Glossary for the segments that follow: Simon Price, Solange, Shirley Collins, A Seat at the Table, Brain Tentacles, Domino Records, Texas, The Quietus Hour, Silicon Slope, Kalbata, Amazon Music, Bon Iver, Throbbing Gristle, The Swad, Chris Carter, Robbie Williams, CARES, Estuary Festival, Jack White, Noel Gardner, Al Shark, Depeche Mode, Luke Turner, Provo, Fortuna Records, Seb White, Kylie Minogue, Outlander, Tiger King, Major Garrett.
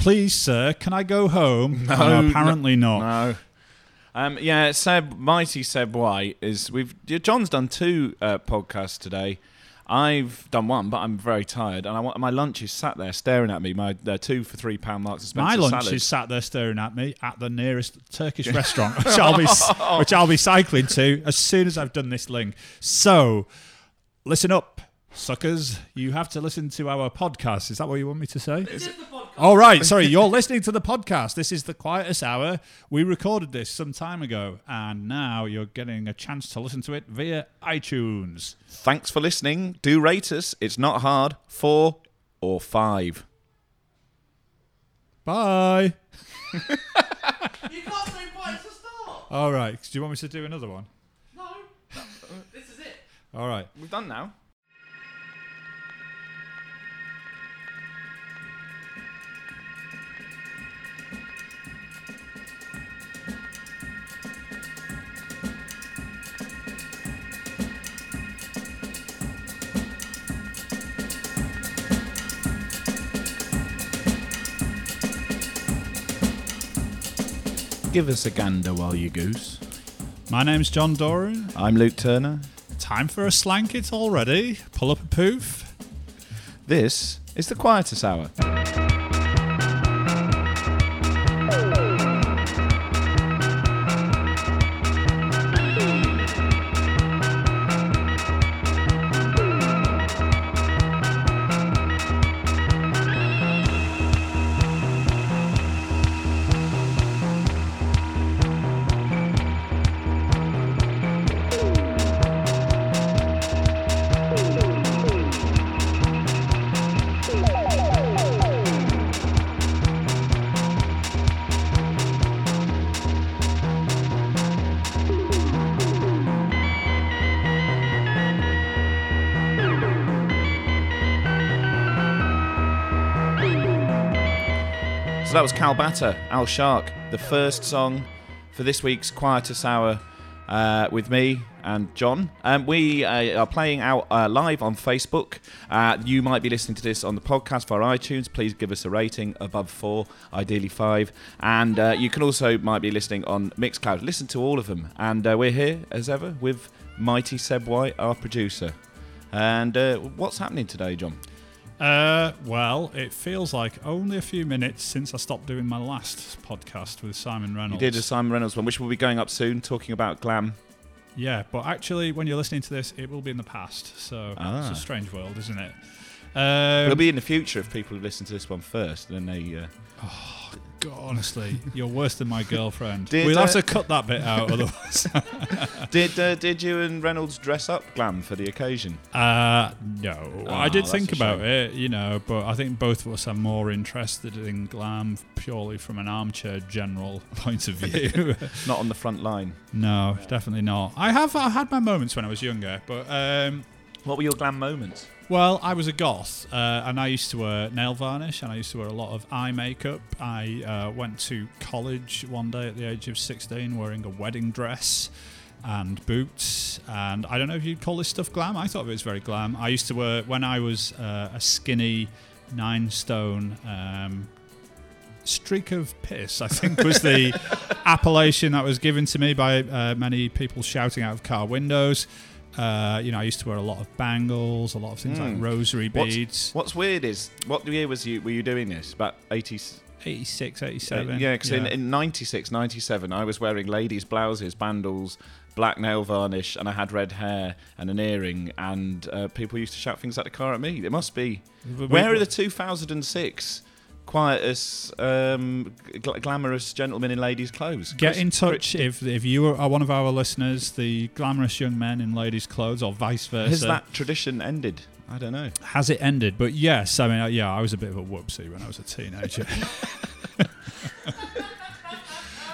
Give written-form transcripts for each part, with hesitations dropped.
please, sir, can I go home? No, apparently not. No. Yeah, Seb White is. John's done two podcasts today. I've done one, but I'm very tired, and my lunch is sat there staring at me. My 2 for £3 Marks and Spencer salad. My lunch is sat there staring at me at the nearest Turkish restaurant, which I'll be cycling to as soon as I've done this link. So, listen up, suckers! You have to listen to our podcast. Is that what you want me to say? This is the podcast. All right, sorry, you're listening to the podcast. This is the Quietus Hour. We recorded this some time ago, and now you're getting a chance to listen to it via iTunes. Thanks for listening. Do rate us. It's not hard. 4 or 5. Bye. You got 3 points to start. All right. Do you want me to do another one? No. This is it. All right. We're done now. Give us a gander while you goose. My name's John Doran. I'm Luke Turner. Time for a slank it already. Pull up a poof. This is the Quietus Hour. So that was Kalbata, Al Shark, the first song for this week's Quietus Hour with me and John. We are playing out live on Facebook. You might be listening to this on the podcast via iTunes. Please give us a rating above 4, ideally 5. And you can also might be listening on Mixcloud. Listen to all of them. And we're here, as ever, with mighty Seb White, our producer. And what's happening today, John? Well, it feels like only a few minutes since I stopped doing my last podcast with Simon Reynolds. You did a Simon Reynolds one, which will be going up soon, talking about glam. Yeah, but actually, when you're listening to this, it will be in the past. So It's a strange world, isn't it? It'll be in the future if people have listened to this one first, then they... Oh, God, honestly, you're worse than my girlfriend. We'll have to cut that bit out otherwise. Did you and Reynolds dress up glam for the occasion? No. Oh, I did think about it, you know, but I think both of us are more interested in glam purely from an armchair general point of view. Not on the front line. No, definitely not. I had my moments when I was younger, but... What were your glam moments? Well, I was a goth, and I used to wear nail varnish, and I used to wear a lot of eye makeup. I went to college one day at the age of 16 wearing a wedding dress and boots, and I don't know if you'd call this stuff glam. I thought it was very glam. I used to wear, when I was a skinny 9 stone, streak of piss, I think, was the appellation that was given to me by many people shouting out of car windows. You know, I used to wear a lot of bangles, a lot of things like rosary beads. What's weird is, what year were you doing this? About 86, 87? Yeah, because in 96, 97, I was wearing ladies' blouses, bandles, black nail varnish, and I had red hair and an earring, and people used to shout things out the car at me. It must be... Where are the 2006... Quietus, glamorous gentlemen in ladies' clothes? Get in touch if you are one of our listeners, the glamorous young men in ladies' clothes, or vice versa. Has that tradition ended? I don't know. Has it ended? But yes, I mean, yeah, I was a bit of a whoopsie when I was a teenager.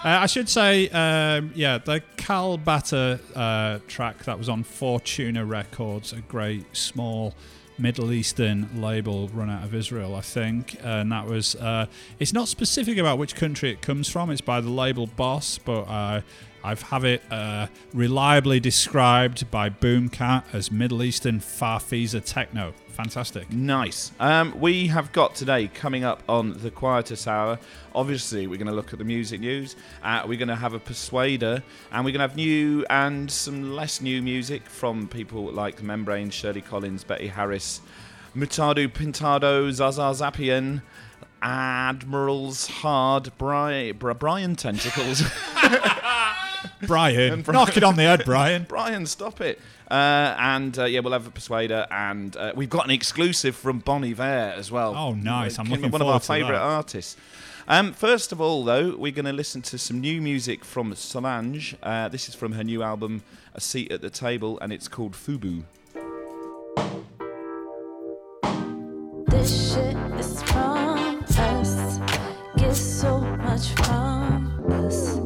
I should say, the Kalbata track that was on Fortuna Records, a great small... Middle Eastern label run out of Israel, I think, and that was it's not specific about which country it comes from. It's by the label Boss, but I've have it reliably described by Boomcat as Middle Eastern Farfisa techno. Fantastic. Nice. We have got today, coming up on The Quietus Hour, obviously we're going to look at the music news, we're going to have a Persuader, and we're going to have new and some less new music from people like Membranes, Shirley Collins, Betty Harris, Mutadu Pintado, Zaza Zapian, Admirals Hard, Brian Tentacles. Brian, knock it on the head, Brian. Brian, stop it. And we'll have a Persuader, and we've got an exclusive from Bon Iver as well. Oh, nice. I'm looking forward to that. One of our favourite artists. First of all, though, we're going to listen to some new music from Solange. This is from her new album, A Seat at the Table, and it's called FUBU. This shit is from us. Get so much from us.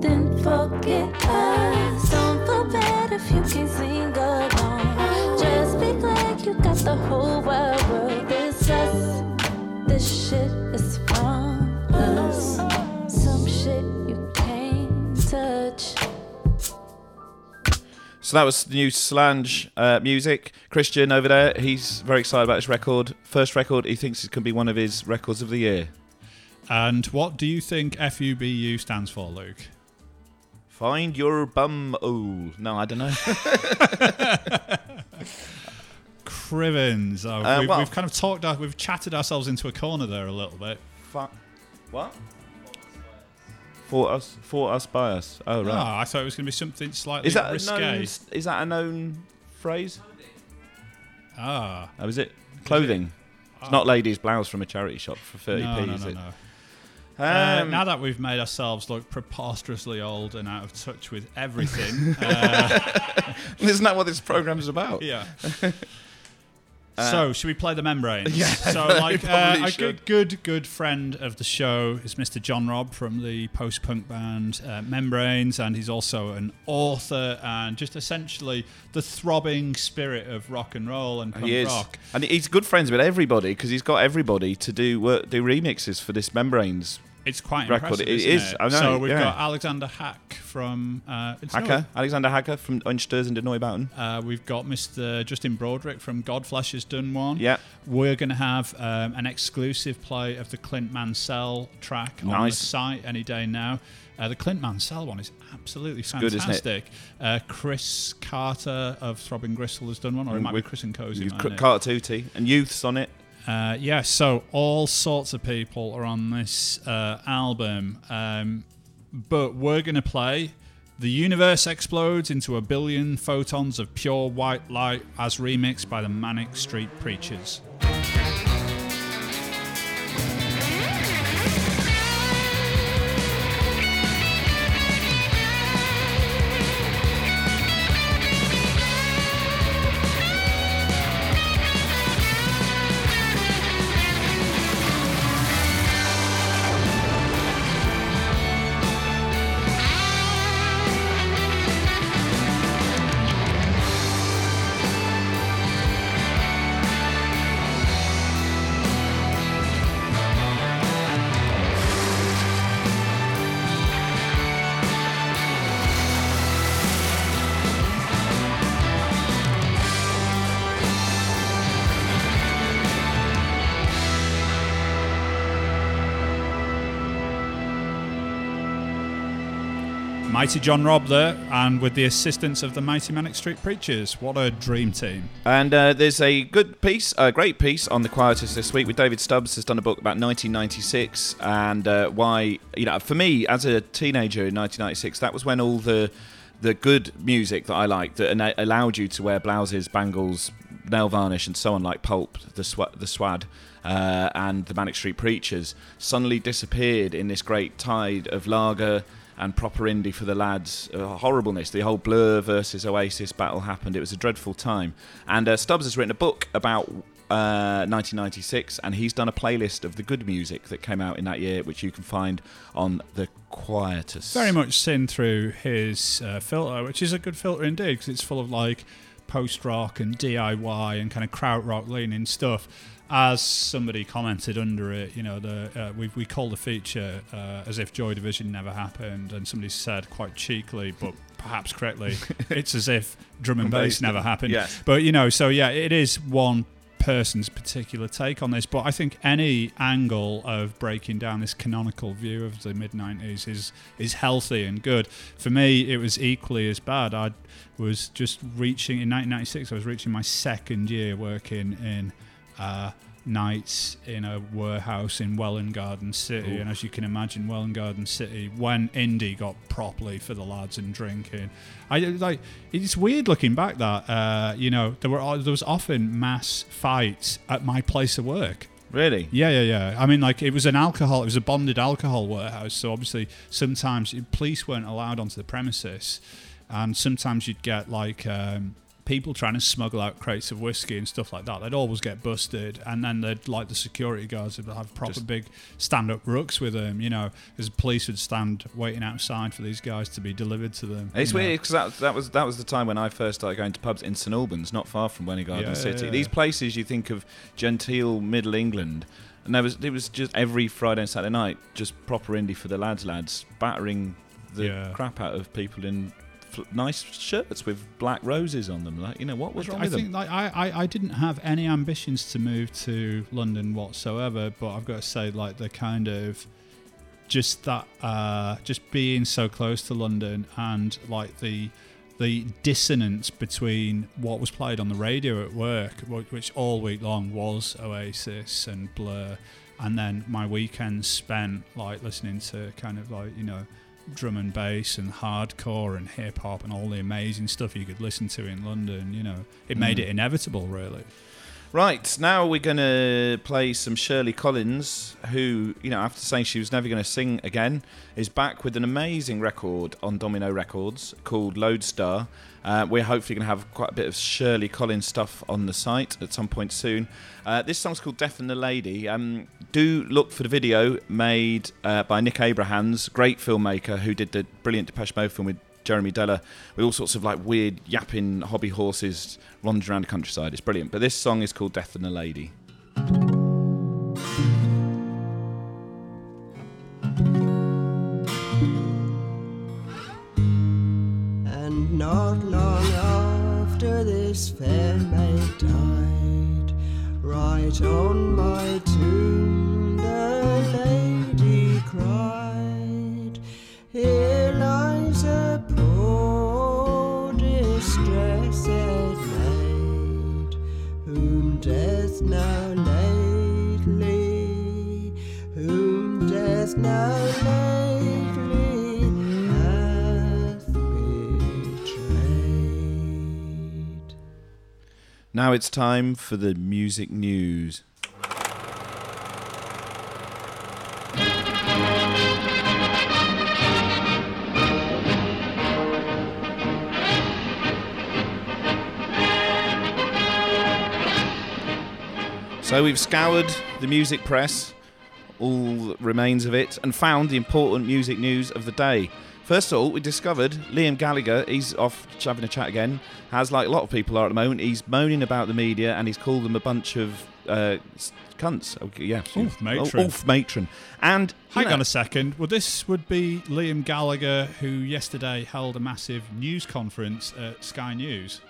Then forget us. Don't feel bad if you can sing along. Just be glad you got the whole wide world. It's us. This shit is from us. Some shit you can't touch. So that was the new Solange music. Christian over there, he's very excited about his record. First record, he thinks it can be one of his records of the year. And what do you think FUBU stands for, Luke? Find your bum. Oh, no, I don't know. Crivens. Oh, we've kind of we've chatted ourselves into a corner there a little bit. What? For us, by us. Oh, right. No, I thought it was going to be something slightly risque. Is that a known phrase? Ah. Oh, is it? Clothing. It's not ladies' blouse from a charity shop for 30p, is it? No. Now that we've made ourselves look preposterously old and out of touch with everything, isn't that what this program is about? Yeah. So should we play the Membranes? Yeah. So a good friend of the show is Mr. John Robb from the post-punk band Membranes, and he's also an author and just essentially the throbbing spirit of rock and roll and punk rock. And he's good friends with everybody because he's got everybody to do remixes for this Membranes. It's quite record. Impressive, isn't it? I know, so we've got Alexander Hack from... Alexander Hacker from Einsturz Nubzwei. We've got Mr. Justin Broderick from Godflesh has done one. Yeah. We're going to have an exclusive play of the Clint Mansell track on the site any day now. The Clint Mansell one is absolutely fantastic. Good, isn't it? Chris Carter of Throbbing Gristle has done one, or it might be Chris and Cozy. Carter 2T and Youth's on it. So all sorts of people are on this album, but we're going to play The Universe Explodes into a Billion Photons of Pure White Light as remixed by the Manic Street Preachers. Mighty John Robb there, and with the assistance of the mighty Manic Street Preachers. What a dream team. And there's a great piece on The Quietus this week with David Stubbs, has done a book about 1996 and why, you know, for me as a teenager in 1996, that was when all the good music that I liked, that allowed you to wear blouses, bangles, nail varnish and so on, like Pulp, the Swad, and the Manic Street Preachers, suddenly disappeared in this great tide of lager and proper indie for the lads, horribleness. The whole Blur versus Oasis battle happened. It was a dreadful time. And Stubbs has written a book about 1996, and he's done a playlist of the good music that came out in that year, which you can find on The Quietus. Very much seen through his filter, which is a good filter indeed, because it's full of like post-rock and DIY and kind of krautrock leaning stuff. as somebody commented under it, you know, we call the feature as if Joy Division never happened, and somebody said quite cheekily, but perhaps correctly, it's as if drum and bass never happened. Yeah. But, you know, so yeah, it is one person's particular take on this, but I think any angle of breaking down this canonical view of the mid-90s is healthy and good. For me, it was equally as bad. I was just reaching, in 1996, I was reaching my second year working in nights in a warehouse in Welwyn Garden City. Ooh. And as you can imagine, Welwyn Garden City, when indie got properly for the lads and drinking, it's weird looking back that you know, there was often mass fights at my place of work. Really? Yeah. I mean, like, it was a bonded alcohol warehouse, so obviously sometimes police weren't allowed onto the premises, and sometimes you'd get like people trying to smuggle out crates of whiskey and stuff like that. They'd always get busted, and then they'd, like, the security guards would have proper big stand-up rucks with them, you know, because the police would stand waiting outside for these guys to be delivered to them. It's weird, because that was the time when I first started going to pubs in St Albans, not far from Welwyn Garden City. These places you think of genteel middle England, and it was just every Friday and Saturday night, just proper indie for the lads, battering the crap out of people in nice shirts with black roses on them. Like, you know, what was wrong with them? I didn't have any ambitions to move to London whatsoever, but I've got to say, like, the kind of just that just being so close to London, and like the dissonance between what was played on the radio at work, which all week long was Oasis and Blur, and then my weekends spent like listening to kind of like, you know, drum and bass and hardcore and hip-hop and all the amazing stuff you could listen to in London, you know. It made it inevitable, really. Right, now we're going to play some Shirley Collins, who, you know, after saying she was never going to sing again, is back with an amazing record on Domino Records called Lodestar. We're hopefully going to have quite a bit of Shirley Collins stuff on the site at some point soon. This song's called Death and the Lady. Do look for the video made by Nick Abrahams, great filmmaker who did the brilliant Depeche Mode film with Jeremy Deller, with all sorts of like weird yapping hobby horses wandering around the countryside. It's brilliant. But this song is called Death and the Lady. And not long after this fair maid died, right on my tomb the lady cried, here lies a poor distressed maid, whom death now lately, hath betrayed. Now it's time for the music news. So we've scoured the music press, all that remains of it, and found the important music news of the day. First of all, we discovered Liam Gallagher, he's off having a chat again, has, like a lot of people are at the moment, he's moaning about the media, and he's called them a bunch of cunts. Okay, yeah. Oof matron. Oof matron. And hang on a second. Well, this would be Liam Gallagher, who yesterday held a massive news conference at Sky News.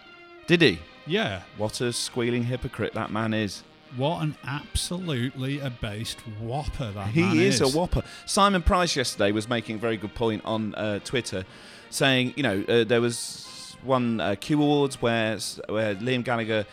Did he? Yeah. What a squealing hypocrite that man is. What an absolutely abased whopper that man is. He is a whopper. Simon Price yesterday was making a very good point on Twitter, saying, you know, there was one Q Awards where Liam Gallagher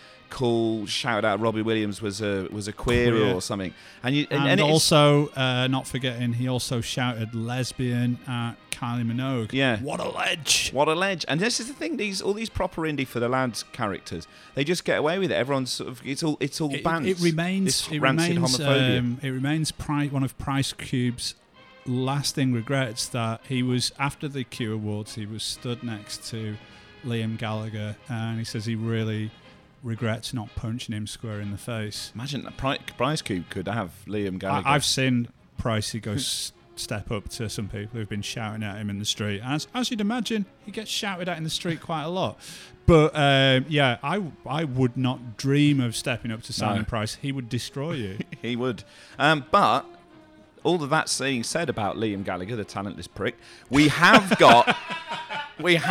shouted out Robbie Williams was a queer or something. And also, not forgetting, he also shouted lesbian at Kylie Minogue. Yeah. What a ledge. What a ledge. And this is the thing, all these proper indie for the lads characters, they just get away with it. Everyone's sort of, it's all banned. It remains homophobia. It remains one of Price Cube's lasting regrets that he was, after the Q Awards, he was stood next to Liam Gallagher, and he says he really regrets not punching him square in the face. Imagine that Price Cube could have Liam Gallagher. I've seen Pricey go step up to some people who've been shouting at him in the street. As you'd imagine, he gets shouted at in the street quite a lot. But I would not dream of stepping up to Simon Price. He would destroy you. He would. But all of that's being said about Liam Gallagher, the talentless prick, we have got. He's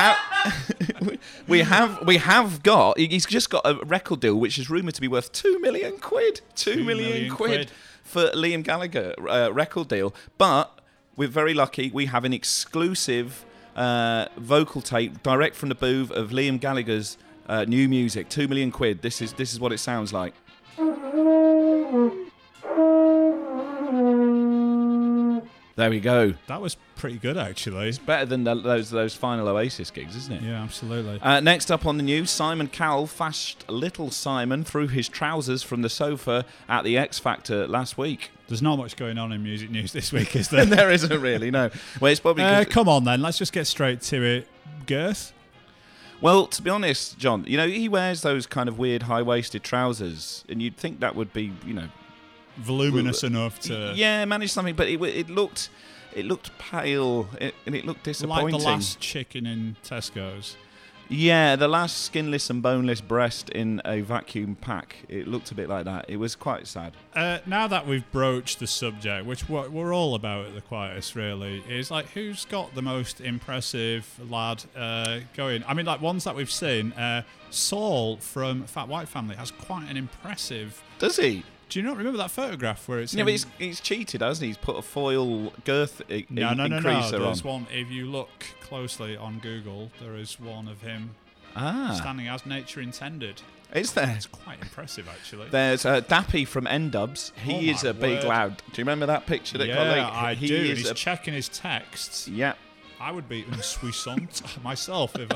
just got a record deal which is rumoured to be worth £2 million. £2 million for Liam Gallagher record deal. But we're very lucky. We have an exclusive vocal tape direct from the booth of Liam Gallagher's new music. £2 million. This is what it sounds like. There we go. That was pretty good, actually. It's better than those final Oasis gigs, isn't it? Yeah, absolutely. Next up on the news, Simon Cowell flashed Little Simon through his trousers from the sofa at the X Factor last week. There's not much going on in music news this week, is there? There isn't really, no. Well, it's probably come on then, let's just get straight to it. Girth? Well, to be honest, John, you know, he wears those kind of weird high-waisted trousers, and you'd think that would be, you know, voluminous enough to manage something, but it looked pale and it looked disappointing, like the last chicken in Tesco's, the last skinless and boneless breast in a vacuum pack. It looked a bit like that. It was quite sad. Now that we've broached the subject, which what we're all about at the Quietus really is, like, who's got the most impressive lad going. I mean, like, ones that we've seen, Saul from Fat White Family has quite an impressive... Does he? Do you not remember that photograph where it's... Yeah, but he's cheated, hasn't he? He's put a foil girth increaser on. There's one, if you look closely on Google, there is one of him standing as nature intended. Is there? It's quite impressive, actually. There's Dappy from N-Dubs. He is a big lad. Do you remember that picture that got leaked? Yeah, I do. He's checking his texts. Yeah. I would be unsuissant myself if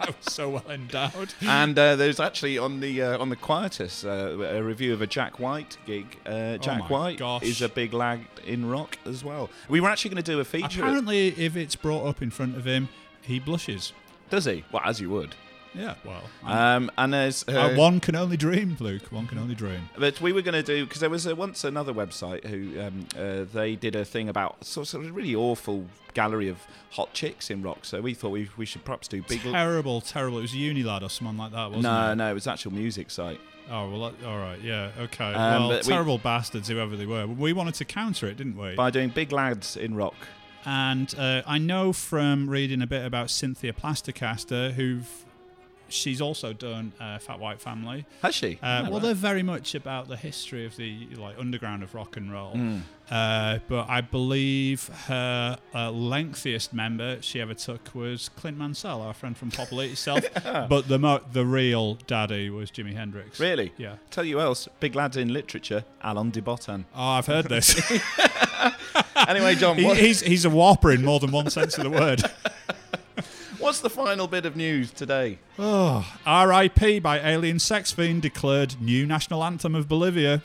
I was so well endowed. And there's actually on the Quietus a review of a Jack White gig. Jack White is a big lad in rock as well. We were actually going to do a feature. Apparently, if it's brought up in front of him, he blushes. Does he? Well, as you would. Yeah, well. And there's... one can only dream, Luke. One can only dream. But we were going to do... Because there was once another website who... they did a thing about sort of really awful gallery of hot chicks in rock. So we thought we should perhaps do big... Terrible. It was Unilad or someone like that, wasn't it? No, it was actual music site. Oh, well, all right, yeah, okay. Terrible bastards, whoever they were. We wanted to counter it, didn't we? By doing big lads in rock. And I know from reading a bit about Cynthia Plastercaster, she's also done Fat White Family. Has she? They're very much about the history of the underground of rock and roll. But I believe her lengthiest member she ever took was Clint Mansell, our friend from Populate Itself. But the real daddy was Jimi Hendrix. Really? Yeah. Tell you else, big lads in literature, Alain de Botton. Oh, I've heard this. Anyway, John, he's a whopper in more than one sense of the word. What's the final bit of news today? Oh, R.I.P. by Alien Sex Fiend declared new national anthem of Bolivia.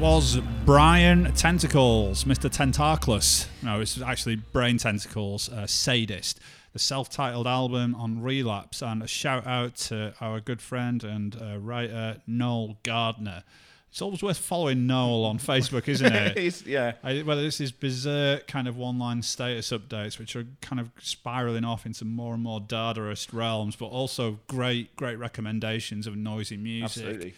Was Brian Tentacles, Mr. Tentaclus. No, it's actually Brain Tentacles, Sadist. The self-titled album on Relapse, and a shout out to our good friend and writer Noel Gardner. It's always worth following Noel on Facebook, isn't it? Yeah. Whether this is berserk kind of one-line status updates, which are kind of spiralling off into more and more Dadaist realms, but also great recommendations of noisy music. Absolutely.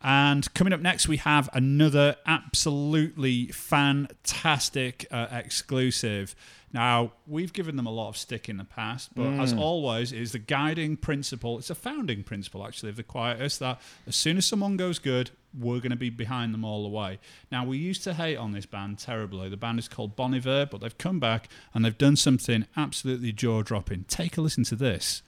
And coming up next, we have another absolutely fantastic exclusive. Now, we've given them a lot of stick in the past, but as always, it is the guiding principle. It's a founding principle, actually, of The Quietus, that as soon as someone goes good, we're going to be behind them all the way. Now, we used to hate on this band terribly. The band is called Bon Iver, but they've come back and they've done something absolutely jaw-dropping. Take a listen to this.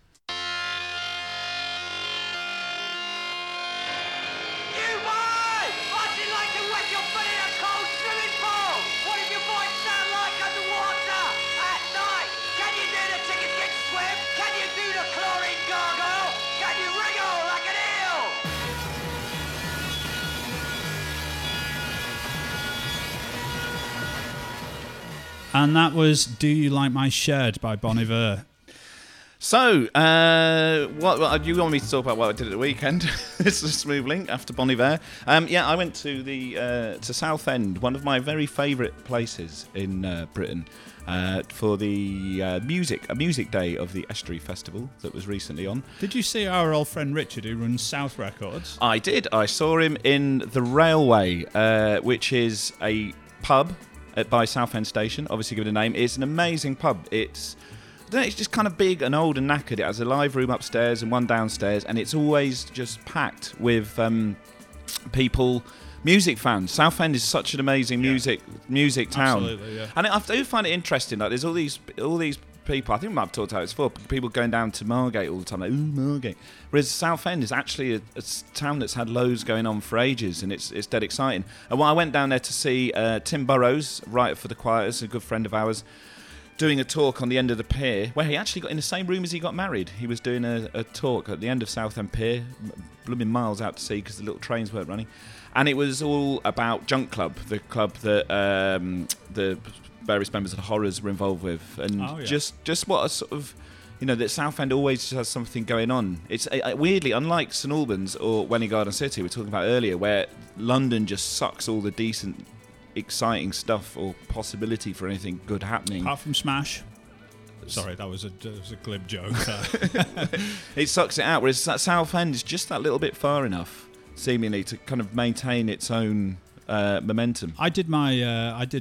And that was Do You Like My Shed by Bon Iver. So, what you want me to talk about what I did at the weekend? It's a smooth link after Bon Iver. I went to the to Southend, one of my very favourite places in Britain, for the music day of the Estuary Festival that was recently on. Did you see our old friend Richard, who runs South Records? I did. I saw him in the Railway, which is a pub by Southend Station, obviously given a name. It's an amazing pub. It's just kind of big and old and knackered. It has a live room upstairs and one downstairs, and it's always just packed with people, music fans. Southend is such an amazing music town. Absolutely, yeah. And I do find it interesting. Like, there's all these people. I think we might have talked about this before. People going down to Margate all the time, like, ooh, Margate. Whereas Southend is actually a town that's had loads going on for ages, and it's dead exciting. And when I went down there to see Tim Burrows, writer for The Quietus, a good friend of ours, doing a talk on the end of the pier, where he actually got in the same room as he got married. He was doing a talk at the end of Southend Pier, blooming miles out to sea because the little trains weren't running. And it was all about Junk Club, the club that the various members of the Horrors were involved with, and just what a sort of, you know, that Southend always has something going on. It's weirdly, unlike St Albans or Welwyn Garden City we were talking about earlier, where London just sucks all the decent, exciting stuff or possibility for anything good happening. Apart from Smash. Sorry, that was a glib joke. It sucks it out, whereas that Southend is just that little bit far enough, seemingly, to kind of maintain its own momentum. I did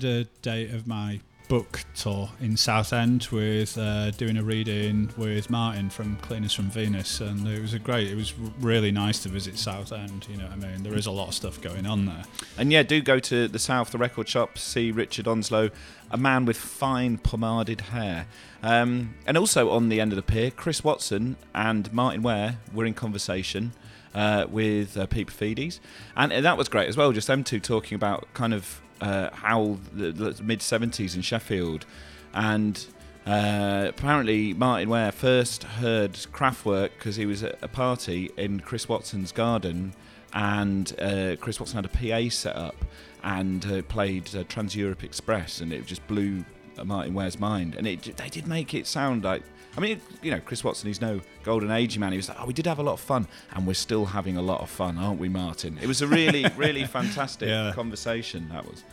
a day of my book tour in Southend with doing a reading with Martin from Cleaners from Venus, and it was really nice to visit Southend. You know what I mean? There is a lot of stuff going on there. And yeah, do go to the South, the record shop, see Richard Onslow, a man with fine pomaded hair. And also on the end of the pier, Chris Watson and Martin Ware were in conversation with Pete Perfides, and that was great as well, just them two talking about kind of how the mid-70s in Sheffield, and apparently Martin Ware first heard Kraftwerk because he was at a party in Chris Watson's garden, and Chris Watson had a PA set up and played Trans-Europe Express, and it just blew Martin Ware's mind. And they did make it sound like, I mean, you know, Chris Watson, he's no golden age man. He was like, we did have a lot of fun, and we're still having a lot of fun, aren't we, Martin? It was a really, really fantastic conversation, that was.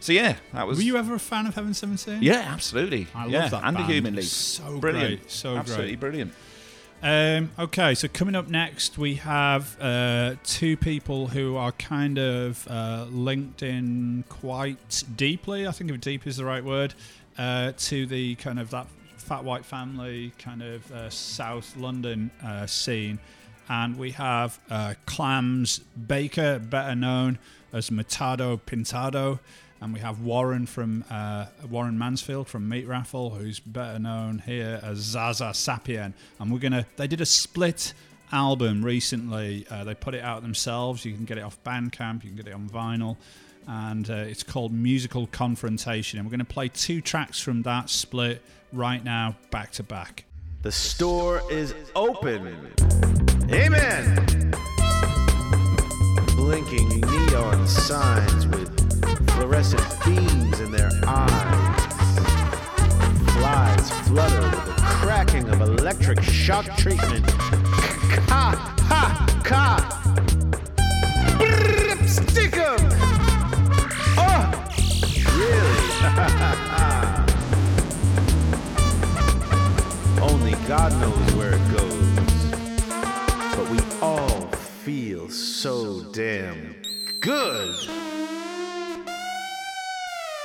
So, yeah, that was... Were you ever a fan of Heaven 17? Yeah, absolutely. I love that band. And the Human League. So brilliant. Great. So absolutely brilliant. Okay, so coming up next, we have two people who are kind of linked in quite deeply, I think if deep is the right word, to the kind of that Fat White Family kind of South London scene. And we have Clams Baker, better known as Matado Pintado, and we have Warren from Warren Mansfield from Meat Raffle, who's better known here as Zaza Sapien. And they did a split album recently. They put it out themselves. You can get it off Bandcamp. You can get it on vinyl. And it's called Musical Confrontation. And we're going to play two tracks from that split right now, back to back. The store is open. Amen. Blinking neon signs with fluorescent beams in their eyes. Flies flutter with the cracking of electric shock treatment. Ha! Ha! Ka! Brrrr! Stick 'em! Oh! Really? Only God knows where it goes. But we all feels so damn good.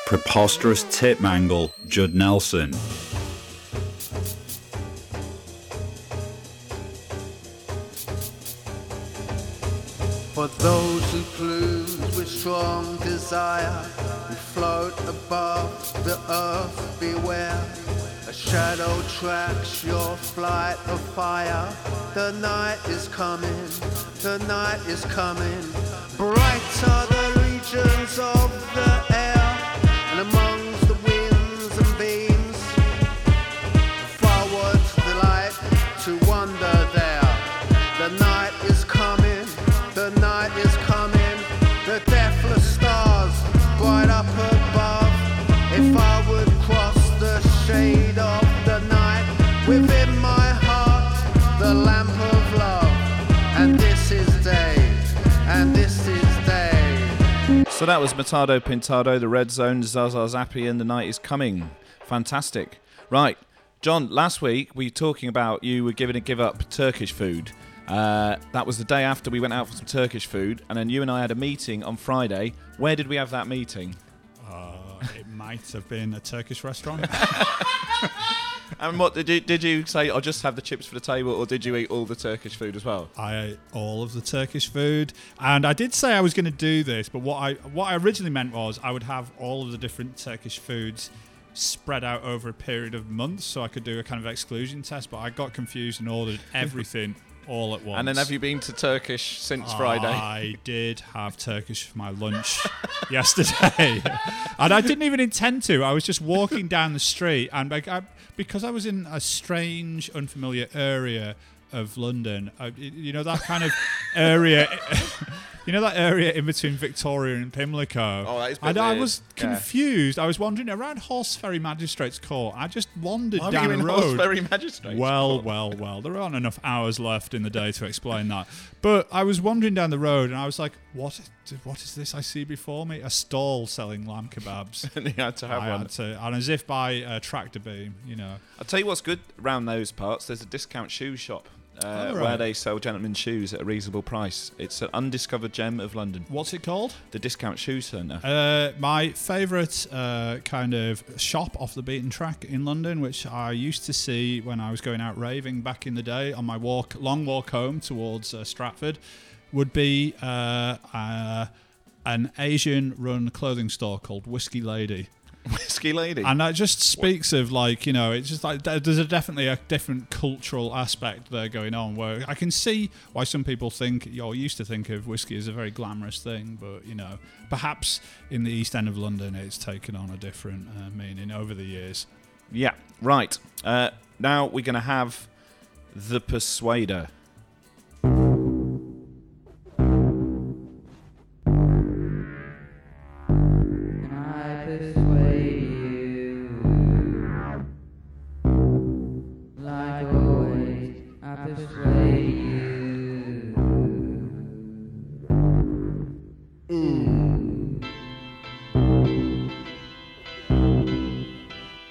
Preposterous tip mangle, Judd Nelson. For those who cruise with strong desire, who float above the earth, beware. A shadow tracks your flight of fire. The night is coming, the night is coming. Bright are the regions of the air. And amongst the winds and beams, forwards the light to wander there. The night is coming, the night is coming. The deathless stars bright up above. If I would cross the shade of the night, within my heart the lamp of love. And this is day, and this is day. So that was Matado Pintado, The Red Zone, Zaza Zappi, and The Night is Coming. Fantastic. Right, John, last week we were talking about you were giving a give up Turkish food. That was the day after we went out for some Turkish food, and then you and I had a meeting on Friday. Where did we have that meeting? It might have been a Turkish restaurant. And what did you say, I'll just have the chips for the table, or did you eat all the Turkish food as well? I ate all of the Turkish food, and I did say I was going to do this, but what I originally meant was I would have all of the different Turkish foods spread out over a period of months, so I could do a kind of exclusion test, but I got confused and ordered everything all at once. And then have you been to Turkish since Friday? I did have Turkish for my lunch yesterday. And I didn't even intend to. I was just walking down the street, and because I was in a strange, unfamiliar area of London, you know, that kind of area... You know that area in between Victoria and Pimlico? Oh, that is weird. I was confused. I was wandering around Horseferry Magistrates Court. I just wandered down the road. Horseferry Magistrates Court? Well. There aren't enough hours left in the day to explain that. But I was wandering down the road, and I was like, what is this I see before me? A stall selling lamb kebabs. And you had to have one. And as if by a tractor beam, you know. I'll tell you what's good around those parts. There's a discount shoe shop. Right. Where they sell gentlemen's shoes at a reasonable price. It's an undiscovered gem of London. What's it called? The Discount Shoe Centre. My favourite kind of shop off the beaten track in London, which I used to see when I was going out raving back in the day on my long walk home towards Stratford, would be an Asian-run clothing store called Whiskey Lady. Whiskey Lady. And that just speaks of, like, you know, it's just like there's definitely a different cultural aspect there going on, where I can see why some people think, or used to think, of whiskey as a very glamorous thing, but, you know, perhaps in the East End of London it's taken on a different meaning over the years. Yeah, right. Now we're going to have The Persuader.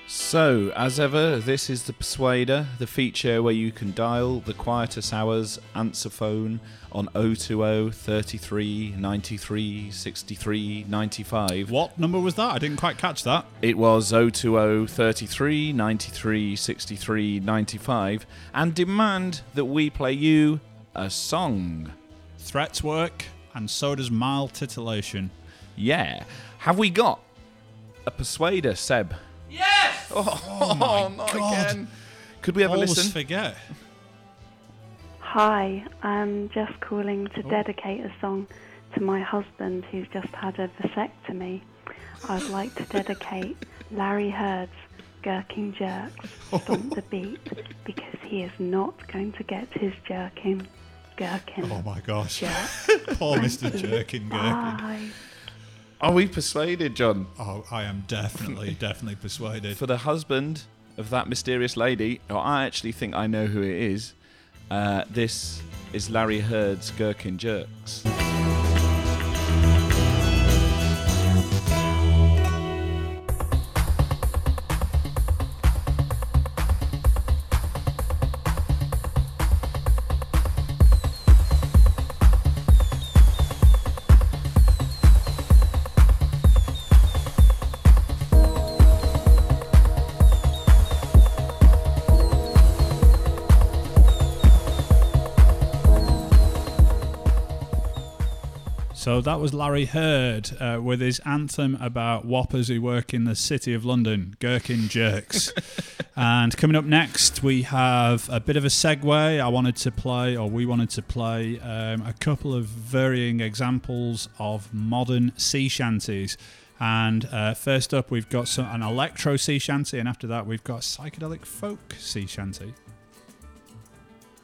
So, as ever, this is The Persuader, the feature where you can dial the Quietus Hour's answer phone on 020 33 93 63 95. What number was that? I didn't quite catch that. It was 020 33 93 63 95, and demand that we play you a song. Threats work, and so does mild titillation. Yeah. Have we got a Persuader, Seb? Yes! Oh, not God. Again. Could we have a listen? Forget. Hi, I'm just calling to dedicate a song to my husband who's just had a vasectomy. I'd like to dedicate Larry Heard's Gherkin Jerks, Stomp the Beat, because he is not going to get his gherkin. Oh my gosh. Poor Mr. Jerkin Gherkin. Bye. Are we persuaded, John? Oh, I am definitely persuaded. For the husband of that mysterious lady, or I actually think I know who it is, this is Larry Heard's Gherkin Jerks. So that was Larry Heard with his anthem about whoppers who work in the City of London, Gherkin Jerks. And coming up next, we have a bit of a segue. We wanted to play a couple of varying examples of modern sea shanties. And first up, we've got an electro sea shanty, and after that, we've got a psychedelic folk sea shanty.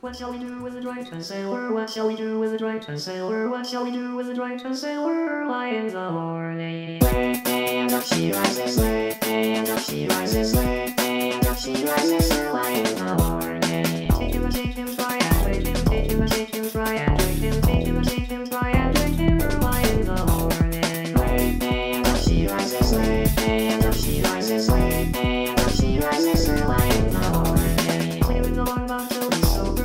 What shall we do with a drunken sailor? What shall we do with a drunken sailor? What shall we do with a drunken sailor? Lie in the morning. And up she rises, lay, and up she rises, lay, and up she rises, lie in the morning. Take him, try and wait him, take him, try and wait him, take him, try and wait him, lie in the morning. Lay, and up she rises, lay, and up she rises, lay, and up she rises, lie in the morning. Play with the long box.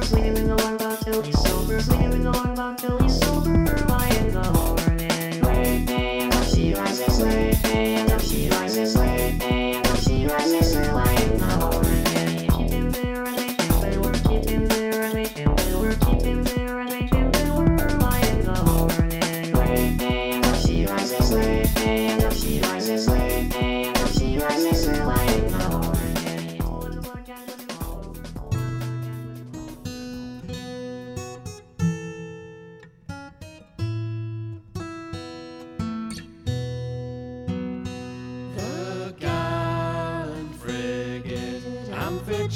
Swing him in the long box till he's sober. Swing him in the long box till he's sober. Lie in the morning. Lay, and up she rises. Lay, and up she rises. Lay, and up she rises. Lie in the morning. Keep him there and make him play work. Keep him there and make him play work. Keep him there and make him play work. Lie in the morning. Lay, and up she rises. Lay, and up she rises. Lay, and up she rises. Lie in the morning.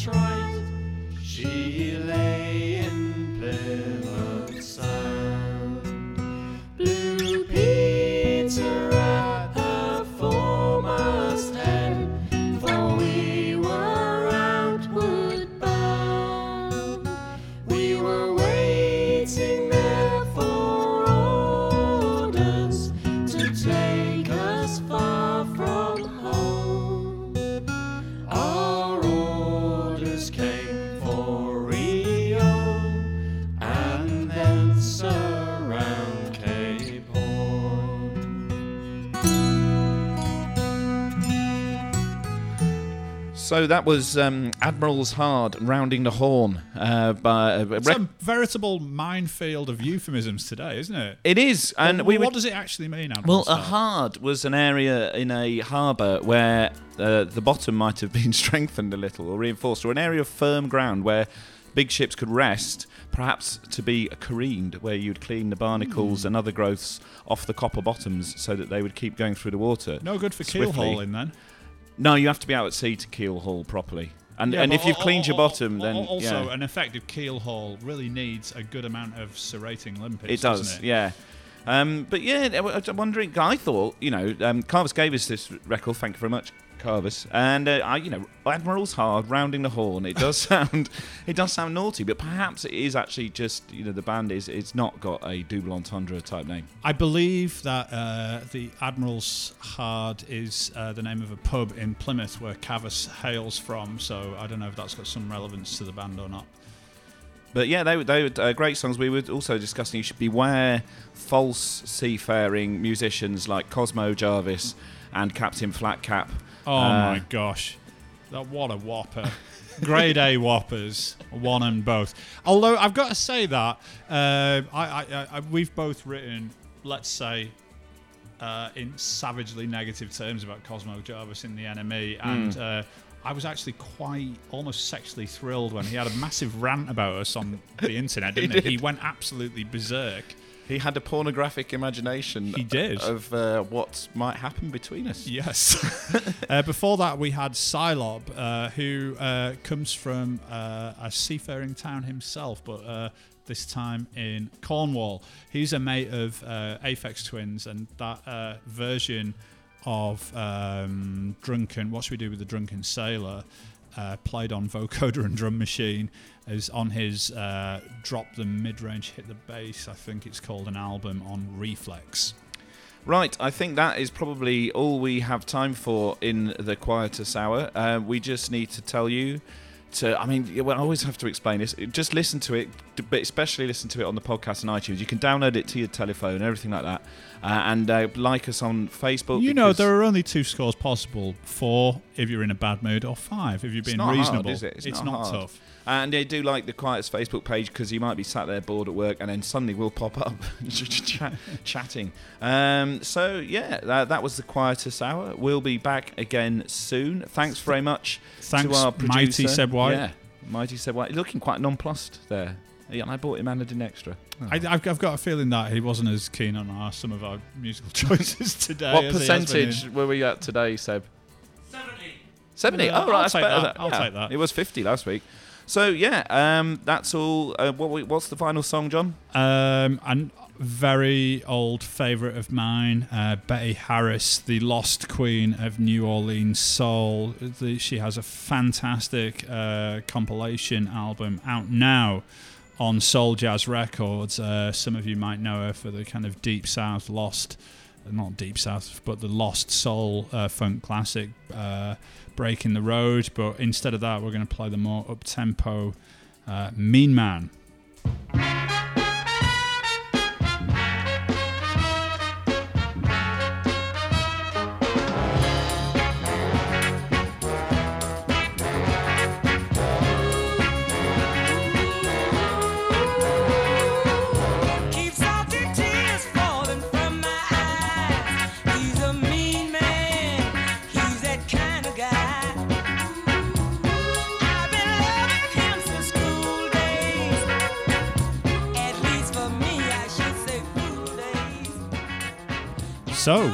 Right. She lay in Plymouth Sound. Blue Peter at her foremast head, for we were outward bound. We were waiting there for orders to take us far from home. Came for Rio and then surround Cape Horn. So that was Admiral's Hard, Rounding the Horn. It's a veritable minefield of euphemisms today, isn't it? It is. And what does it actually mean, Admiral's Hard? Well, a hard was an area in a harbour where the bottom might have been strengthened a little or reinforced, or an area of firm ground where big ships could rest, perhaps to be careened, where you'd clean the barnacles and other growths off the copper bottoms so that they would keep going through the water. No good for keel hauling then? No, you have to be out at sea to keel haul properly. And if you've cleaned your bottom, then... Also, an effective keel haul really needs a good amount of serrating limpets, it does, doesn't it? Yeah. But yeah, I'm wondering... I thought, Carvis gave us this record, thank you very much, Carvis. And, Admiral's Hard, Rounding the Horn. It does sound naughty, but perhaps it is actually just, the band it's not got a double entendre type name. I believe that the Admiral's Hard is the name of a pub in Plymouth where Carvis hails from, so I don't know if that's got some relevance to the band or not. But yeah, they were great songs. We were also discussing you should beware false seafaring musicians like Cosmo Jarvis and Captain Flatcap. Oh my gosh, what a whopper. Grade A whoppers, one and both. Although I've got to say that we've both written, let's say, in savagely negative terms about Cosmo Jarvis in The NME, and I was actually quite almost sexually thrilled when he had a massive rant about us on the internet, didn't he? He went absolutely berserk. He had a pornographic imagination. He did. Of what might happen between us. Yes. Before that, we had Psylob, who comes from a seafaring town himself, but this time in Cornwall. He's a mate of Aphex Twins, and that version of Drunken, What Should We Do with the Drunken Sailor, played on vocoder and drum machine, is on his Drop the Mid-Range Hit the Bass, I think it's called, an album on Reflex. Right, I think that is probably all we have time for in the Quietus Hour. We just need to tell you to, I mean, I always have to explain this. Just listen to it, but especially listen to it on the podcast and iTunes. You can download it to your telephone and everything like that. And like us on Facebook. You know, there are only 2 scores possible. 4 if you're in a bad mood, or 5 if you're being reasonable. Hard, is it? It's not hard. Tough. And they do like the Quiet's Facebook page, because you might be sat there bored at work and then suddenly we'll pop up chatting. So, yeah, that was the Quietus Hour. We'll be back again soon. Thanks very much to our producer. Mighty Seb White. Yeah, Mighty Seb White. Looking quite nonplussed there. Yeah, and I bought him added an extra. Oh. I've got a feeling that he wasn't as keen on some of our musical choices today. What percentage were we at today, Seb? 70. Yeah, oh, right. I'll take that. It was 50 last week. So, yeah, that's all. What's the final song, John? A very old favourite of mine, Betty Harris, the lost queen of New Orleans soul. She has a fantastic compilation album out now on Soul Jazz Records. Some of you might know her for the kind of Deep South lost... not Deep South, but the lost soul funk classic Breaking the Road. But instead of that, we're going to play the more up-tempo Mean Man. So,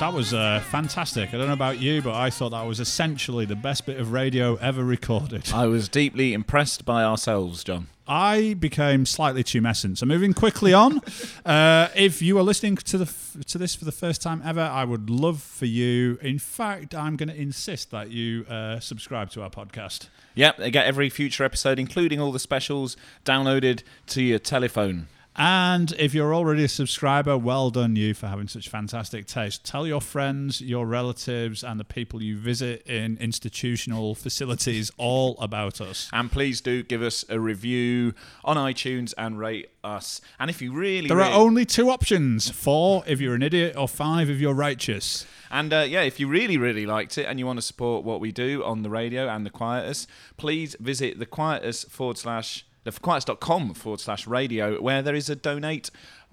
that was fantastic. I don't know about you, but I thought that was essentially the best bit of radio ever recorded. I was deeply impressed by ourselves, John. I became slightly tumescent. So moving quickly on, if you are listening to this for the first time ever, I would love for you. In fact, I'm going to insist that you subscribe to our podcast. Yep, they get every future episode, including all the specials, downloaded to your telephone. And if you're already a subscriber, well done you for having such fantastic taste. Tell your friends, your relatives, and the people you visit in institutional facilities all about us. And please do give us a review on iTunes and rate us. And if you really... There are only 2 options. 4 if you're an idiot, or 5 if you're righteous. And yeah, if you really, really liked it and you want to support what we do on the radio and The Quietus, please visit thequietus.com/radio, where there is a donate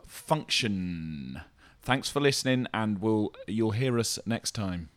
function. Thanks for listening, and you'll hear us next time.